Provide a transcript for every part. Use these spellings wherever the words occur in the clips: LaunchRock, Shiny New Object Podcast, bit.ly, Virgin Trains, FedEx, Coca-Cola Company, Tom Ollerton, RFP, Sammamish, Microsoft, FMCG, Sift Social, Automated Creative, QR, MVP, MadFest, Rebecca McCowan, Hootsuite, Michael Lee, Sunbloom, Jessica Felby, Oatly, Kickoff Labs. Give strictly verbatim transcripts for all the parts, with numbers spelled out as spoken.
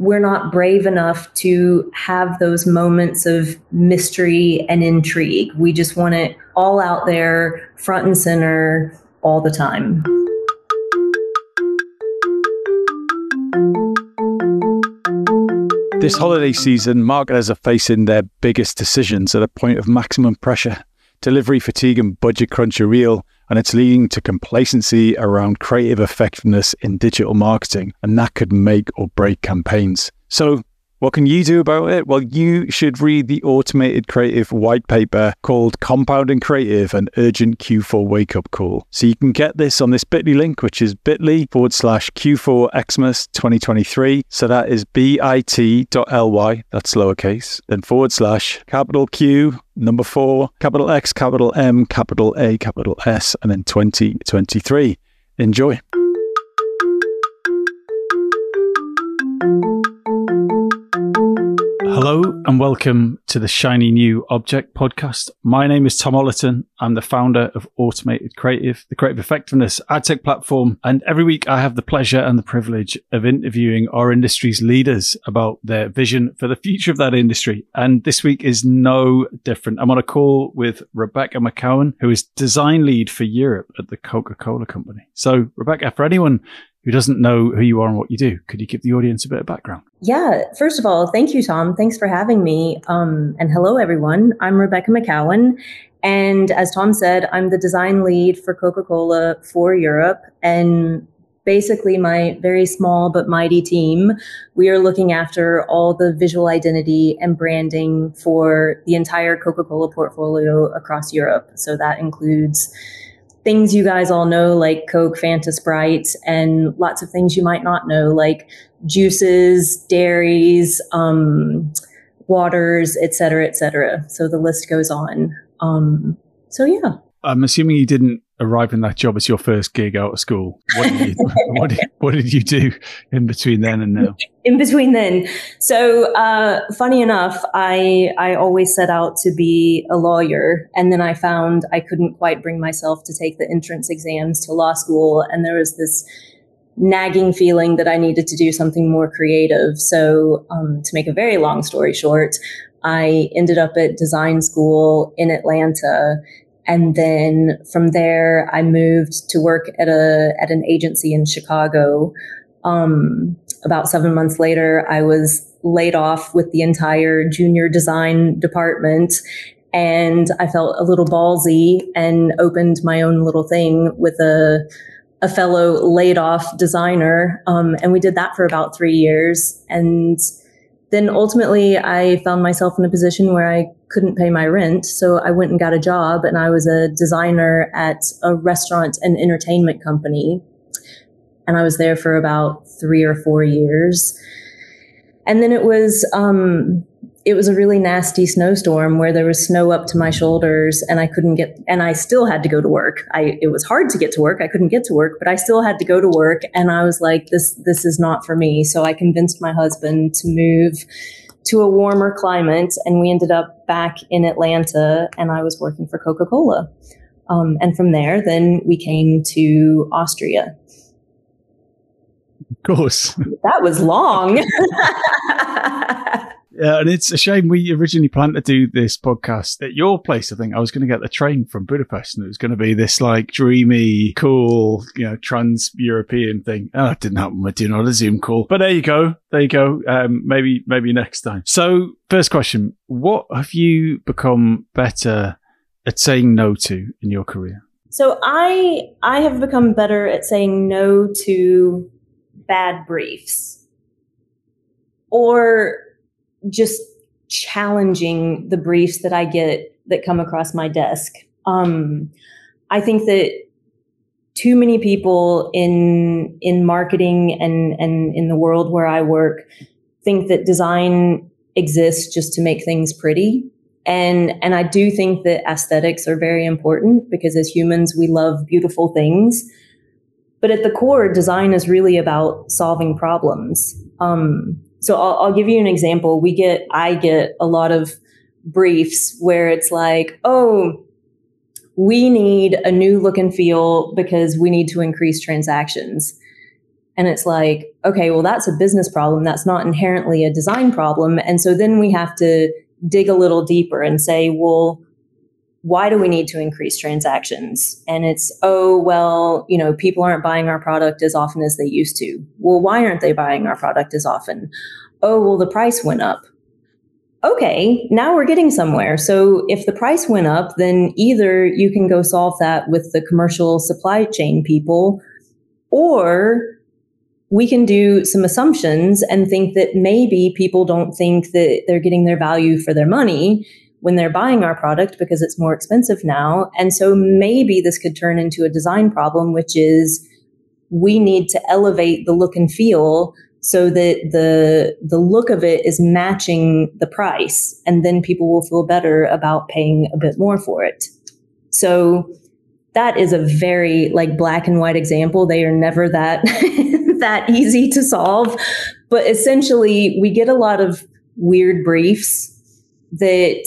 we're not brave enough to have those moments of mystery and intrigue. We just want it all out there, front and center, all the time. This holiday season, marketers are facing their biggest decisions at a point of maximum pressure. Delivery fatigue and budget crunch are real, and it's leading to complacency around creative effectiveness in digital marketing, and that could make or break campaigns. So what can you do about it? Well, you should read the Automated Creative white paper called Compounding Creative, an Urgent Q four Wake-Up Call. So you can get this on this bit dot l y link, which is bit.ly forward slash Q four Xmas twenty twenty-three. So that is bit.ly, that's lowercase, then forward slash capital Q, number four, capital X, capital M, capital A, capital S, and then twenty twenty-three. Enjoy. Hello and welcome to the Shiny New Object Podcast. My name is Tom Ollerton. I'm the founder of Automated Creative, the creative effectiveness ad tech platform. And every week I have the pleasure and the privilege of interviewing our industry's leaders about their vision for the future of that industry. And this week is no different. I'm on a call with Rebecca McCowan, who is design lead for Europe at the Coca-Cola Company. So Rebecca, for anyone who doesn't know who you are and what you do, could you give the audience a bit of background? Yeah, first of all, thank you, Tom. Thanks for having me. Um, and hello, everyone. I'm Rebecca McCowan. And as Tom said, I'm the design lead for Coca-Cola for Europe. And basically, my very small but mighty team, we are looking after all the visual identity and branding for the entire Coca-Cola portfolio across Europe. So that includes things you guys all know, like Coke, Fanta, Sprite, and lots of things you might not know, like juices, dairies, um, waters, et cetera, et cetera. So the list goes on. Um, so, yeah. I'm assuming you didn't arrive in that job as your first gig out of school. What did you, what did, what did you do in between then and now? In between then. So uh, funny enough, I, I always set out to be a lawyer. And then I found I couldn't quite bring myself to take the entrance exams to law school. And there was this nagging feeling that I needed to do something more creative. So um, to make a very long story short, I ended up at design school in Atlanta. And then from there, I moved to work at a at an agency in Chicago. Um, about seven months later, I was laid off with the entire junior design department. And I felt a little ballsy and opened my own little thing with a, a fellow laid off designer. Um, and we did that for about three years. And then ultimately, I found myself in a position where I couldn't pay my rent. So I went and got a job, and I was a designer at a restaurant and entertainment company. And I was there for about three or four years. And then it was, um, it was a really nasty snowstorm where there was snow up to my shoulders, and I couldn't get, and I still had to go to work. I, it was hard to get to work. I couldn't get to work, but I still had to go to work. And I was like, this, this is not for me. So I convinced my husband to move to a warmer climate, and we ended up back in Atlanta, and I was working for Coca-Cola. Um, and from there, then we came to Austria. Of course. That was long. Yeah, and it's a shame. We originally planned to do this podcast at your place. I think I was going to get the train from Budapest, and it was going to be this like dreamy, cool, you know, trans-European thing. Oh, it didn't happen. We're doing another Zoom call. But there you go. There you go. Um, maybe, maybe next time. So, first question: what have you become better at saying no to in your career? So I, I have become better at saying no to bad briefs, or just challenging the briefs that I get that come across my desk. Um, I think that too many people in in marketing and, and in the world where I work think that design exists just to make things pretty. And, and I do think that aesthetics are very important, because as humans, we love beautiful things. But at the core, design is really about solving problems. Um, So I'll, I'll give you an example. We get, I get a lot of briefs where it's like, oh, we need a new look and feel because we need to increase transactions. And it's like, okay, well, that's a business problem. That's not inherently a design problem. And so then we have to dig a little deeper and say, well, why do we need to increase transactions? And it's, oh, well, you know, people aren't buying our product as often as they used to. Well, why aren't they buying our product as often? Oh, well, the price went up. Okay, now we're getting somewhere. So if the price went up, then either you can go solve that with the commercial supply chain people, or we can do some assumptions and think that maybe people don't think that they're getting their value for their money when they're buying our product because it's more expensive now. And so maybe this could turn into a design problem, which is we need to elevate the look and feel so that the the look of it is matching the price, and then people will feel better about paying a bit more for it. So that is a very like black and white example. They are never that that easy to solve. But essentially, we get a lot of weird briefs that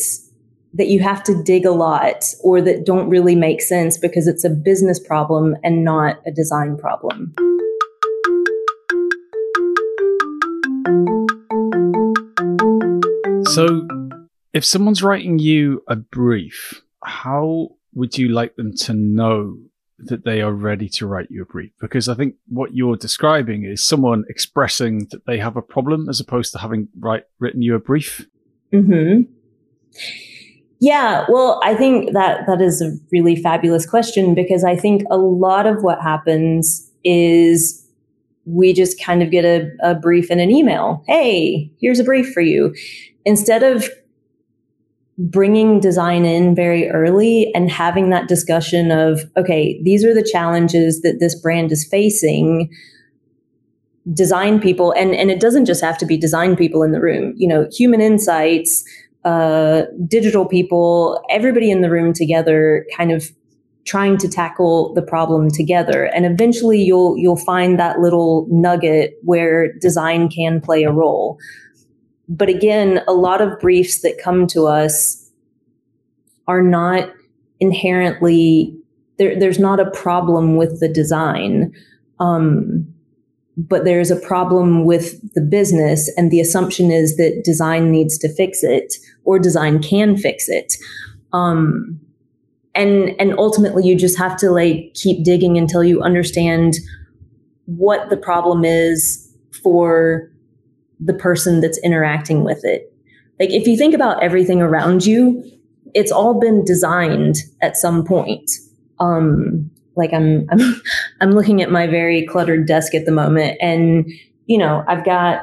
that you have to dig a lot, or that don't really make sense because it's a business problem and not a design problem. So if someone's writing you a brief, how would you like them to know that they are ready to write you a brief? Because I think what you're describing is someone expressing that they have a problem as opposed to having write, written you a brief. Mm-hmm. Yeah, well, I think that that is a really fabulous question, because I think a lot of what happens is we just kind of get a, a brief in an email. Hey, here's a brief for you. Instead of bringing design in very early and having that discussion of, okay, these are the challenges that this brand is facing, design people, and, and it doesn't just have to be design people in the room, you know, human insights, uh, digital people, everybody in the room together kind of trying to tackle the problem together. And eventually you'll you'll find that little nugget where design can play a role. But again, a lot of briefs that come to us are not inherently, there, there's not a problem with the design, um, but there's a problem with the business, and the assumption is that design needs to fix it, or design can fix it. Um, And and ultimately, you just have to like keep digging until you understand what the problem is for the person that's interacting with it. Like if you think about everything around you, it's all been designed at some point. Um, like I'm I'm I'm looking at my very cluttered desk at the moment, and you know I've got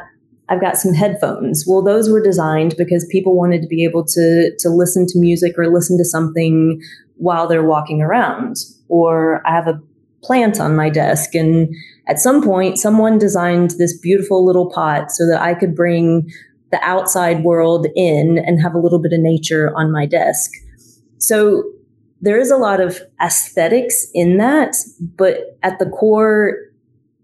I've got some headphones. Well, those were designed because people wanted to be able to to listen to music or listen to something while they're walking around. Or I have a plant on my desk, and at some point someone designed this beautiful little pot so that I could bring the outside world in and have a little bit of nature on my desk. So there is a lot of aesthetics in that, but at the core,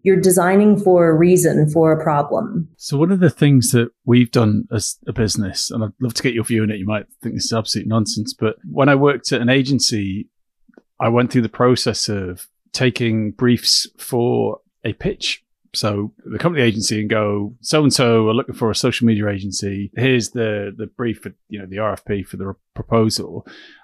you're designing for a reason, for a problem. So one of the things that we've done as a business, and I'd love to get your view on it, you might think this is absolute nonsense, but when I worked at an agency, I went through the process of taking briefs for a pitch. So the company agency and go, so-and-so are looking for a social media agency. Here's the the brief for, you know, the R F P for the proposal.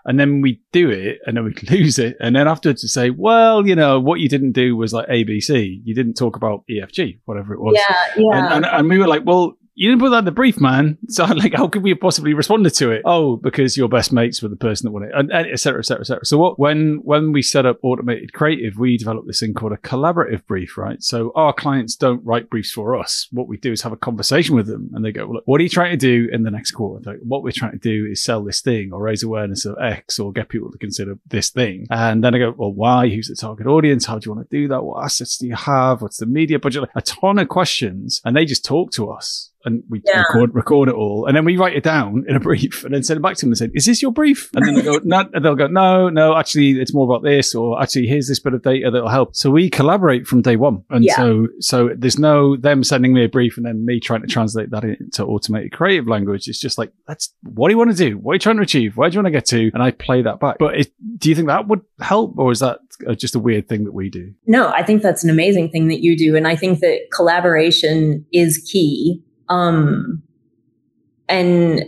And then we do it, and then we lose it. And then afterwards we say, well, you know, what you didn't do was like A B C. You didn't talk about E F G, whatever it was. Yeah, yeah. And, and, and we were like, well, you didn't put that in the brief, man. So like, how could we have possibly responded to it? Oh, because your best mates were the person that won it, and, and et cetera, et cetera, et cetera. So what, when, when we set up Automated Creative, we developed this thing called a collaborative brief, right? So our clients don't write briefs for us. What we do is have a conversation with them, and they go, well, look, what are you trying to do in the next quarter? Like, what we're trying to do is sell this thing, or raise awareness of X, or get people to consider this thing. And then I go, well, why? Who's the target audience? How do you want to do that? What assets do you have? What's the media budget? Like, a ton of questions. And they just talk to us. and we yeah. record record it all, and then we write it down in a brief, and then send it back to them and say, "Is this your brief?" And then they go, "No," and they'll go, "No, no, actually, it's more about this," or "Actually, here's this bit of data that'll help." So we collaborate from day one, and yeah. so so there's no them sending me a brief and then me trying to translate that into automated creative language. It's just like, "That's what do you want to do? What are you trying to achieve? Where do you want to get to?" And I play that back. But it, do you think that would help, or is that just a weird thing that we do? No, I think that's an amazing thing that you do, and I think that collaboration is key. Um, and,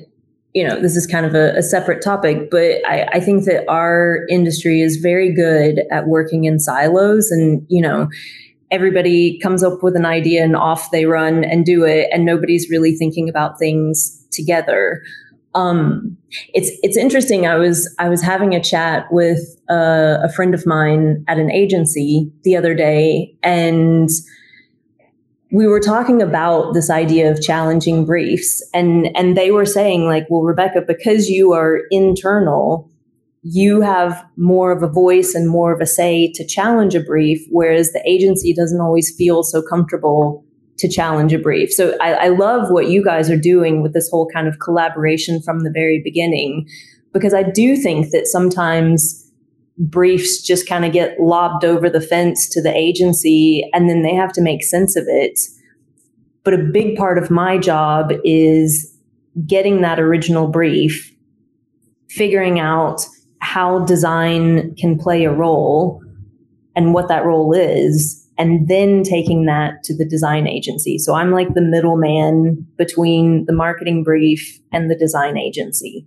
you know, this is kind of a, a separate topic, but I, I think that our industry is very good at working in silos, and, you know, everybody comes up with an idea and off they run and do it. And nobody's really thinking about things together. Um, it's, it's interesting. I was, I was having a chat with a, a friend of mine at an agency the other day, and we were talking about this idea of challenging briefs, and, and they were saying, like, well, Rebecca, because you are internal, you have more of a voice and more of a say to challenge a brief, whereas the agency doesn't always feel so comfortable to challenge a brief. So I, I love what you guys are doing with this whole kind of collaboration from the very beginning, because I do think that sometimes briefs just kind of get lobbed over the fence to the agency, and then they have to make sense of it. But a big part of my job is getting that original brief, figuring out how design can play a role and what that role is, and then taking that to the design agency. So I'm like the middleman between the marketing brief and the design agency.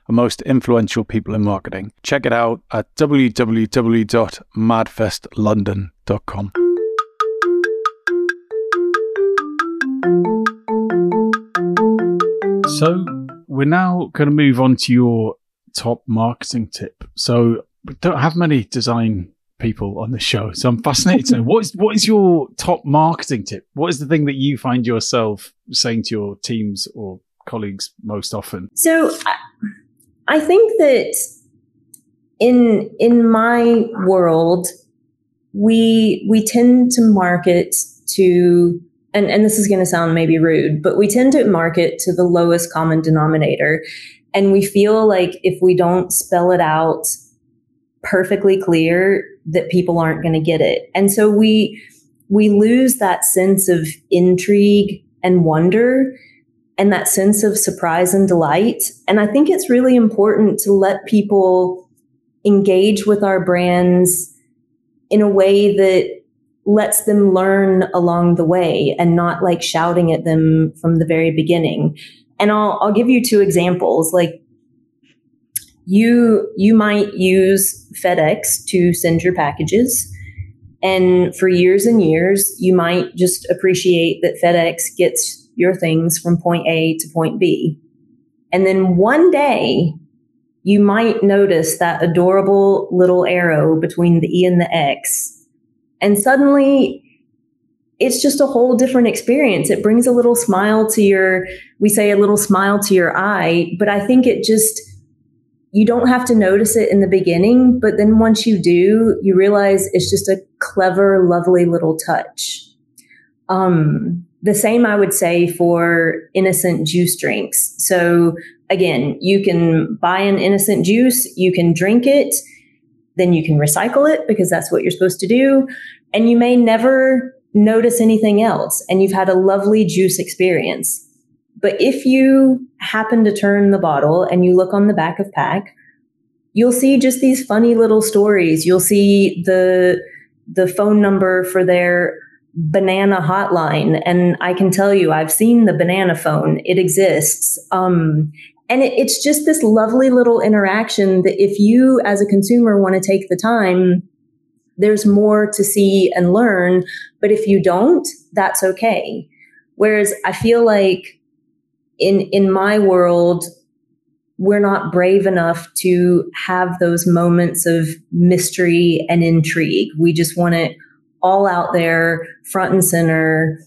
and most influential people in marketing. Check it out at w w w dot mad fest london dot com. So we're now going to move on to your top marketing tip. So we don't have many design people on the show, so I'm fascinated to know what is what is your top marketing tip? What is the thing that you find yourself saying to your teams or colleagues most often? So I- I think that in in my world, we we tend to market to, and, and this is going to sound maybe rude, but we tend to market to the lowest common denominator. And we feel like if we don't spell it out perfectly clear, that people aren't going to get it. And so we we lose that sense of intrigue and wonder, and that sense of surprise and delight. And I think it's really important to let people engage with our brands in a way that lets them learn along the way, and not like shouting at them from the very beginning. And I'll, I'll give you two examples. Like you, you might use FedEx to send your packages. And for years and years, you might just appreciate that FedEx gets your things from point A to point B. And then one day you might notice that adorable little arrow between the E and the X. And suddenly it's just a whole different experience. It brings a little smile to your, we say a little smile to your eye, but I think it just, you don't have to notice it in the beginning, but then once you do, you realize it's just a clever, lovely little touch. Um, The same I would say for innocent juice drinks. So again, you can buy an innocent juice, you can drink it, then you can recycle it because that's what you're supposed to do. And you may never notice anything else, and you've had a lovely juice experience. But if you happen to turn the bottle and you look on the back of pack, you'll see just these funny little stories. You'll see the, the phone number for their banana hotline. And I can tell you, I've seen the banana phone. It exists. Um, and it, it's just this lovely little interaction that if you as a consumer want to take the time, there's more to see and learn. But if you don't, that's okay. Whereas I feel like in in my world, we're not brave enough to have those moments of mystery and intrigue. We just want it all out there, front and center,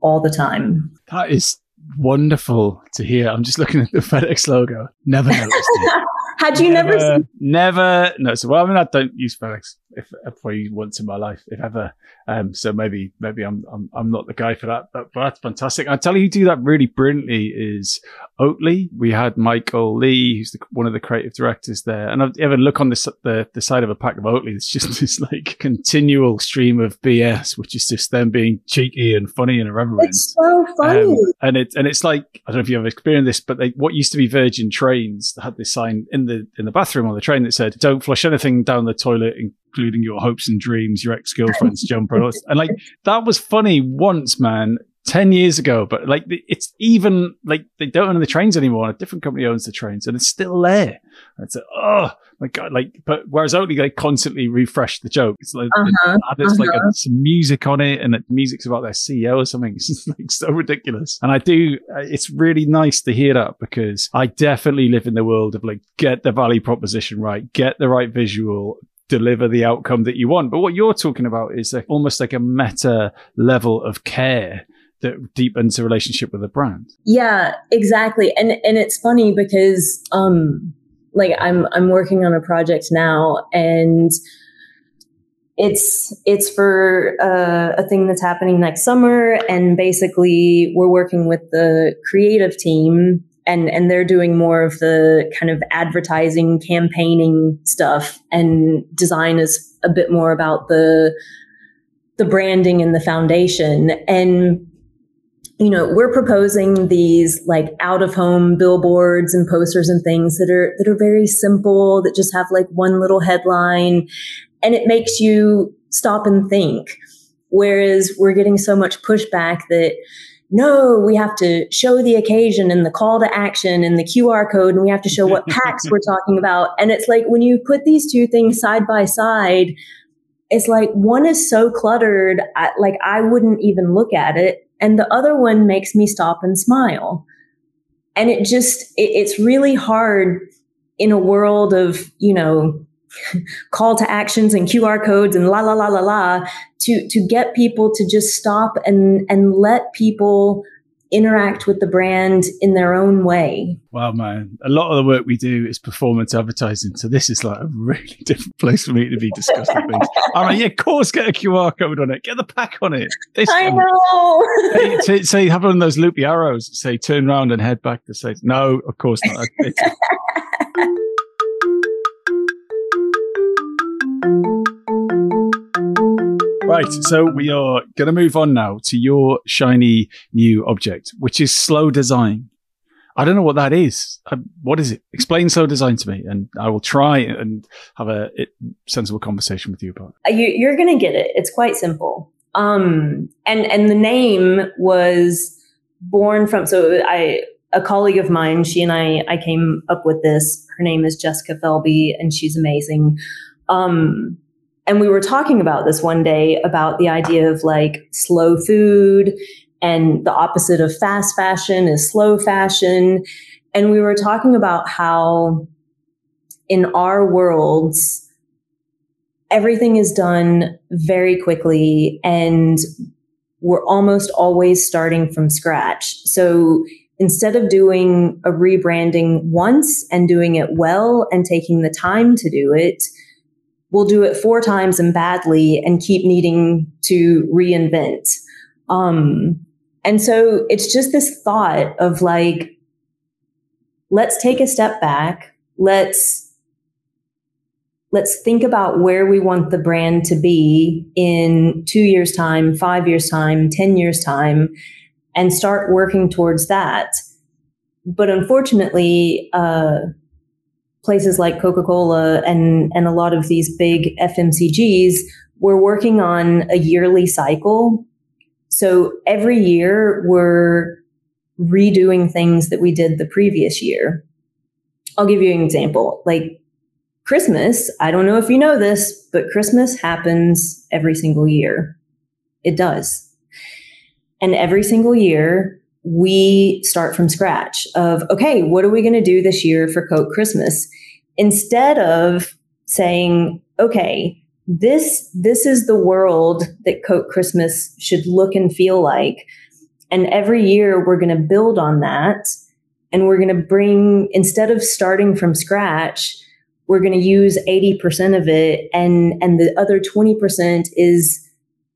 all the time. That is wonderful to hear. I'm just looking at the FedEx logo. Never noticed it. Had you never, never seen? Never. No. So, well, I mean, I don't use FedEx if, if probably once in my life, if ever. Um, so maybe, maybe I'm, I'm, I'm not the guy for that, but, but that's fantastic. I tell you, who do that really brilliantly is Oatly. We had Michael Lee, who's the, one of the creative directors there. And I've ever look on this, the, the side of a pack of Oatly. It's just this like continual stream of B S, which is just them being cheeky and funny and irreverent. It's so funny. Um, and it, and it's like, I don't know if you've ever experienced this, but they, what used to be Virgin Trains had this sign in the The, in the bathroom on the train that said, "Don't flush anything down the toilet, including your hopes and dreams, your ex-girlfriend's jumper." And like, that was funny once, man, ten years ago. But like, it's even like they don't own the trains anymore. A different company owns the trains, and it's still there. And it's like, oh my god! Like, but whereas Oatly, they constantly refresh the joke. It's like uh-huh, there's uh-huh. like a, some music on it, and the music's about their C E O or something. It's just like so ridiculous. And I do. It's really nice to hear that, because I definitely live in the world of like, get the value proposition right, get the right visual, deliver the outcome that you want. But what you're talking about is like, almost like a meta level of care that deepens the relationship with the brand. Yeah, exactly. And and it's funny because um like I'm I'm working on a project now, and it's it's for uh, a thing that's happening next summer, and basically we're working with the creative team, and and they're doing more of the kind of advertising, campaigning stuff, and design is a bit more about the the branding and the foundation. And you know, we're proposing these like out of home billboards and posters and things that are, that are very simple, that just have like one little headline, and it makes you stop and think. Whereas we're getting so much pushback that, no, we have to show the occasion and the call to action and the Q R code, and we have to show what packs we're talking about. And it's like, when you put these two things side by side, it's like one is so cluttered, I, like I wouldn't even look at it. And the other one makes me stop and smile. And it just, it, it's really hard in a world of, you know, call to actions and Q R codes and la, la, la, la, la, to, to get people to just stop and, and let people interact with the brand in their own way. Wow, man. A lot of the work we do is performance advertising. So this is like a really different place for me to be discussing things. I'm like, yeah, of course, get a Q R code on it. Get the pack on it. This I know. Say, say, have one of those loopy arrows. Say, turn around and head back to say, no, of course not. Right, so we are going to move on now to your shiny new object, which is slow design. I don't know what that is. I, what is it? Explain slow design to me, and I will try and have a it, sensible conversation with you about it. You, you're going to get it. It's quite simple. Um, and and the name was born from so I a colleague of mine. She and I I came up with this. Her name is Jessica Felby, and she's amazing. Um, And we were talking about this one day, about the idea of like slow food, and the opposite of fast fashion is slow fashion. And we were talking about how in our worlds, everything is done very quickly, and we're almost always starting from scratch. So instead of doing a rebranding once and doing it well and taking the time to do it, we'll do it four times and badly and keep needing to reinvent. Um, and so it's just this thought of like, let's take a step back. Let's, let's think about where we want the brand to be in two years time, five years time, ten years time, and start working towards that. But unfortunately, uh, places like Coca-Cola and, and a lot of these big F M C Gs, we're working on a yearly cycle. So every year we're redoing things that we did the previous year. I'll give you an example. Like Christmas, I don't know if you know this, but Christmas happens every single year. It does. And every single year we start from scratch of, okay, what are we going to do this year for Coke Christmas? Instead of saying, okay, this, this is the world that Coke Christmas should look and feel like. And every year we're going to build on that. And we're going to bring, instead of starting from scratch, we're going to use eighty percent of it. And, and the other twenty percent is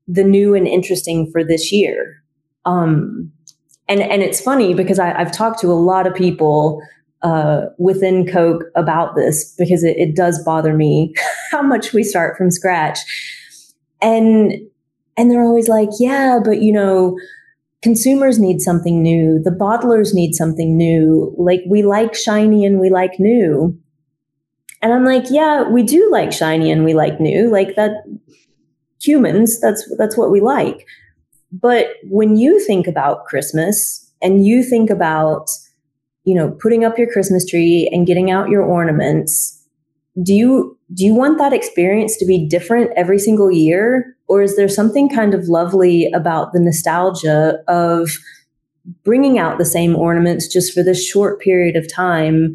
the new and interesting for this year. Um, and, and it's funny because I, I've talked to a lot of people uh, within Coke about this, because it, it does bother me how much we start from scratch. And, and they're always like, yeah, but you know, consumers need something new. The bottlers need something new. Like, we like shiny and we like new. And I'm like, yeah, we do like shiny and we like new. Like, that, humans, that's, that's what we like. But when you think about Christmas and you think about, you know, putting up your Christmas tree and getting out your ornaments, do you, do you want that experience to be different every single year? Or is there something kind of lovely about the nostalgia of bringing out the same ornaments just for this short period of time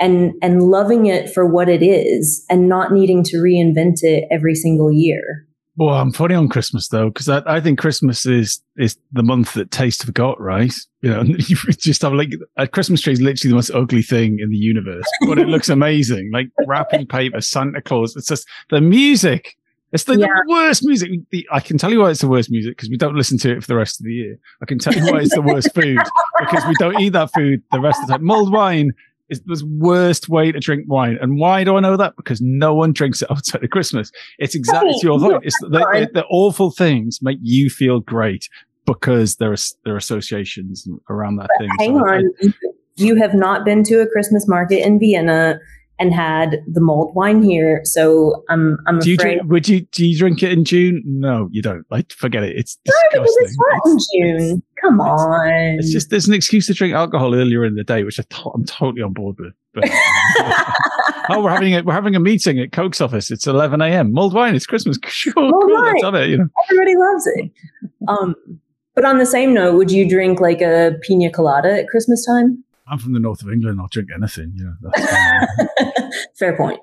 and, and loving it for what it is and not needing to reinvent it every single year? Well, I'm funny on Christmas, though, because I, I think Christmas is is the month that taste forgot, right? You know, you just have like a Christmas tree is literally the most ugly thing in the universe, but it looks amazing. Like wrapping paper, Santa Claus. It's just the music. It's the, yeah. the worst music. I can tell you why it's the worst music, because we don't listen to it for the rest of the year. I can tell you why it's the worst food, because we don't eat that food the rest of the time. Mulled wine is the worst way to drink wine. And why do I know that? Because no one drinks it outside of Christmas. It's exactly to your point. It's the, the, the awful things make you feel great because there are, there are associations around that but thing. Hang so on. I, you have not been to a Christmas market in Vienna and had the mulled wine here, so I'm I'm do you afraid. Drink, would you do you drink it in June? No, you don't. Like, forget it. It's disgusting. No, because it's not it's, in June. It's, Come it's, on. It's just there's an excuse to drink alcohol earlier in the day, which I th- I'm totally on board with. But, oh, we're having a, we're having a meeting at Coke's office. It's eleven a.m. Mulled wine. It's Christmas. Sure, mulled cool. Wine. Let's have it. You know, everybody loves it. Um, but on the same note, would you drink like a pina colada at Christmas time? I'm from the north of England. I'll drink anything. You know, that's fair point.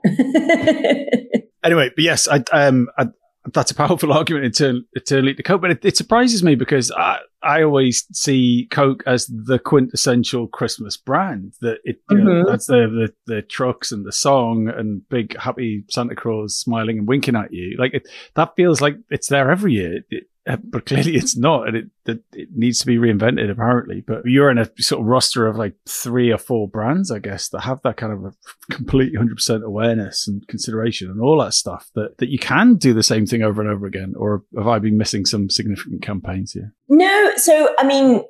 Anyway, but yes, I, um, I, that's a powerful argument in turn, internally to Coke. But it, it surprises me because I, I always see Coke as the quintessential Christmas brand. That it, you mm-hmm. know, that's the, the the trucks and the song and big happy Santa Claus smiling and winking at you. Like it, that feels like it's there every year. It, But clearly it's not, and it, it it needs to be reinvented apparently. But you're in a sort of roster of like three or four brands, I guess, that have that kind of a complete one hundred percent awareness and consideration and all that stuff that, that you can do the same thing over and over again. Or have I been missing some significant campaigns here? No. So, I mean,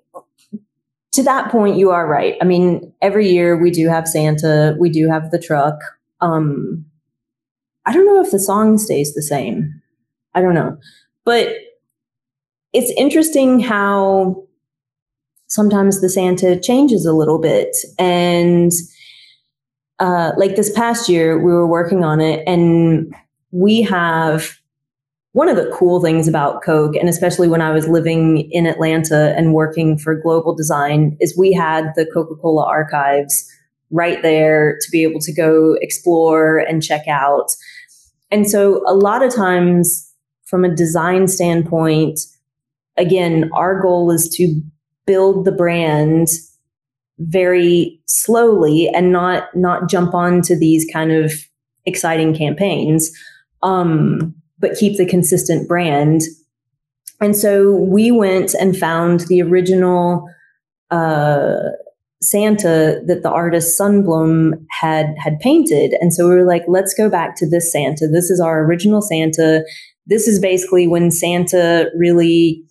to that point, you are right. I mean, every year we do have Santa, we do have the truck. Um, I don't know if the song stays the same. I don't know. But it's interesting how sometimes the Santa changes a little bit. And uh, like this past year, we were working on it, and we have one of the cool things about Coke, and especially when I was living in Atlanta and working for Global Design, is we had the Coca-Cola archives right there to be able to go explore and check out. And so a lot of times from a design standpoint, again, our goal is to build the brand very slowly and not not jump onto these kind of exciting campaigns, um, but keep the consistent brand. And so we went and found the original uh, Santa that the artist Sunbloom had had painted. And so we were like, let's go back to this Santa. This is our original Santa. This is basically when Santa really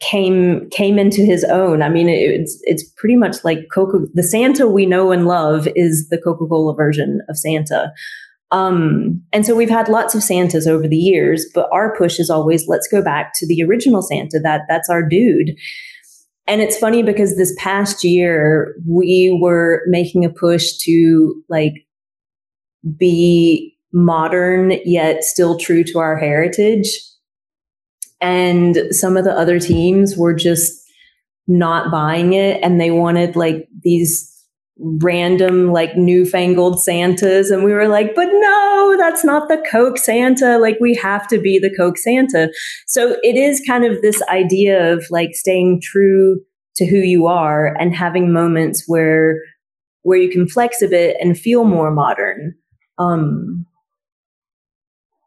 came came into his own. I mean, it's it's pretty much like Coca. The Santa we know and love is the Coca-Cola version of Santa. Um, and so we've had lots of Santas over the years, but our push is always, let's go back to the original Santa. That that's our dude. And it's funny because this past year we were making a push to like be modern yet still true to our heritage. And some of the other teams were just not buying it, and they wanted like these random like newfangled Santas, and we were like, but no, that's not the Coke Santa, like we have to be the Coke Santa. So it is kind of this idea of like staying true to who you are and having moments where where you can flex a bit and feel more modern. Um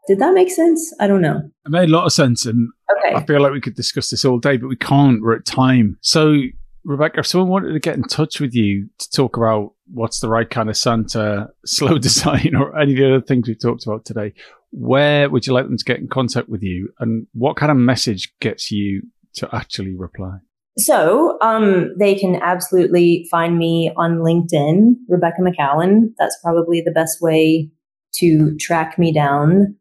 did that make sense? I don't know. It made a lot of sense, and okay. I feel like we could discuss this all day, but we can't, we're at time. So Rebecca, if someone wanted to get in touch with you to talk about what's the right kind of Santa, slow design, or any of the other things we've talked about today, where would you like them to get in contact with you? And what kind of message gets you to actually reply? So um, they can absolutely find me on LinkedIn, Rebecca McCowan. That's probably the best way to track me down.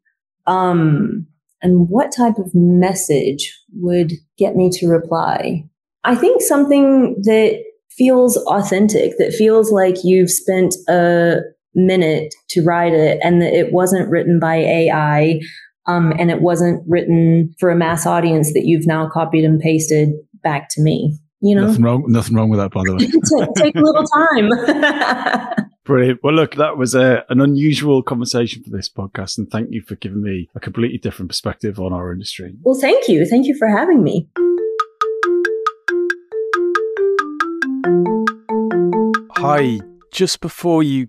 Um, and what type of message would get me to reply? I think something that feels authentic, that feels like you've spent a minute to write it, and that it wasn't written by A I, um, and it wasn't written for a mass audience that you've now copied and pasted back to me. You know, nothing wrong, nothing wrong with that, by the way. take, take a little time. Brilliant. Well, look, that was a, an unusual conversation for this podcast, and thank you for giving me a completely different perspective on our industry. Well, thank you. Thank you for having me. Hi, just before you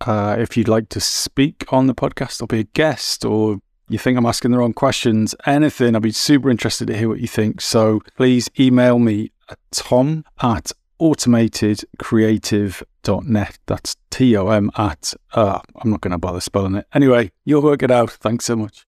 Uh, if you'd like to speak on the podcast or be a guest, or you think I'm asking the wrong questions, anything, I'd be super interested to hear what you think. So please email me at tom at automated creative dot net. That's T O M at, uh, I'm not going to bother spelling it. Anyway, you'll work it out. Thanks so much.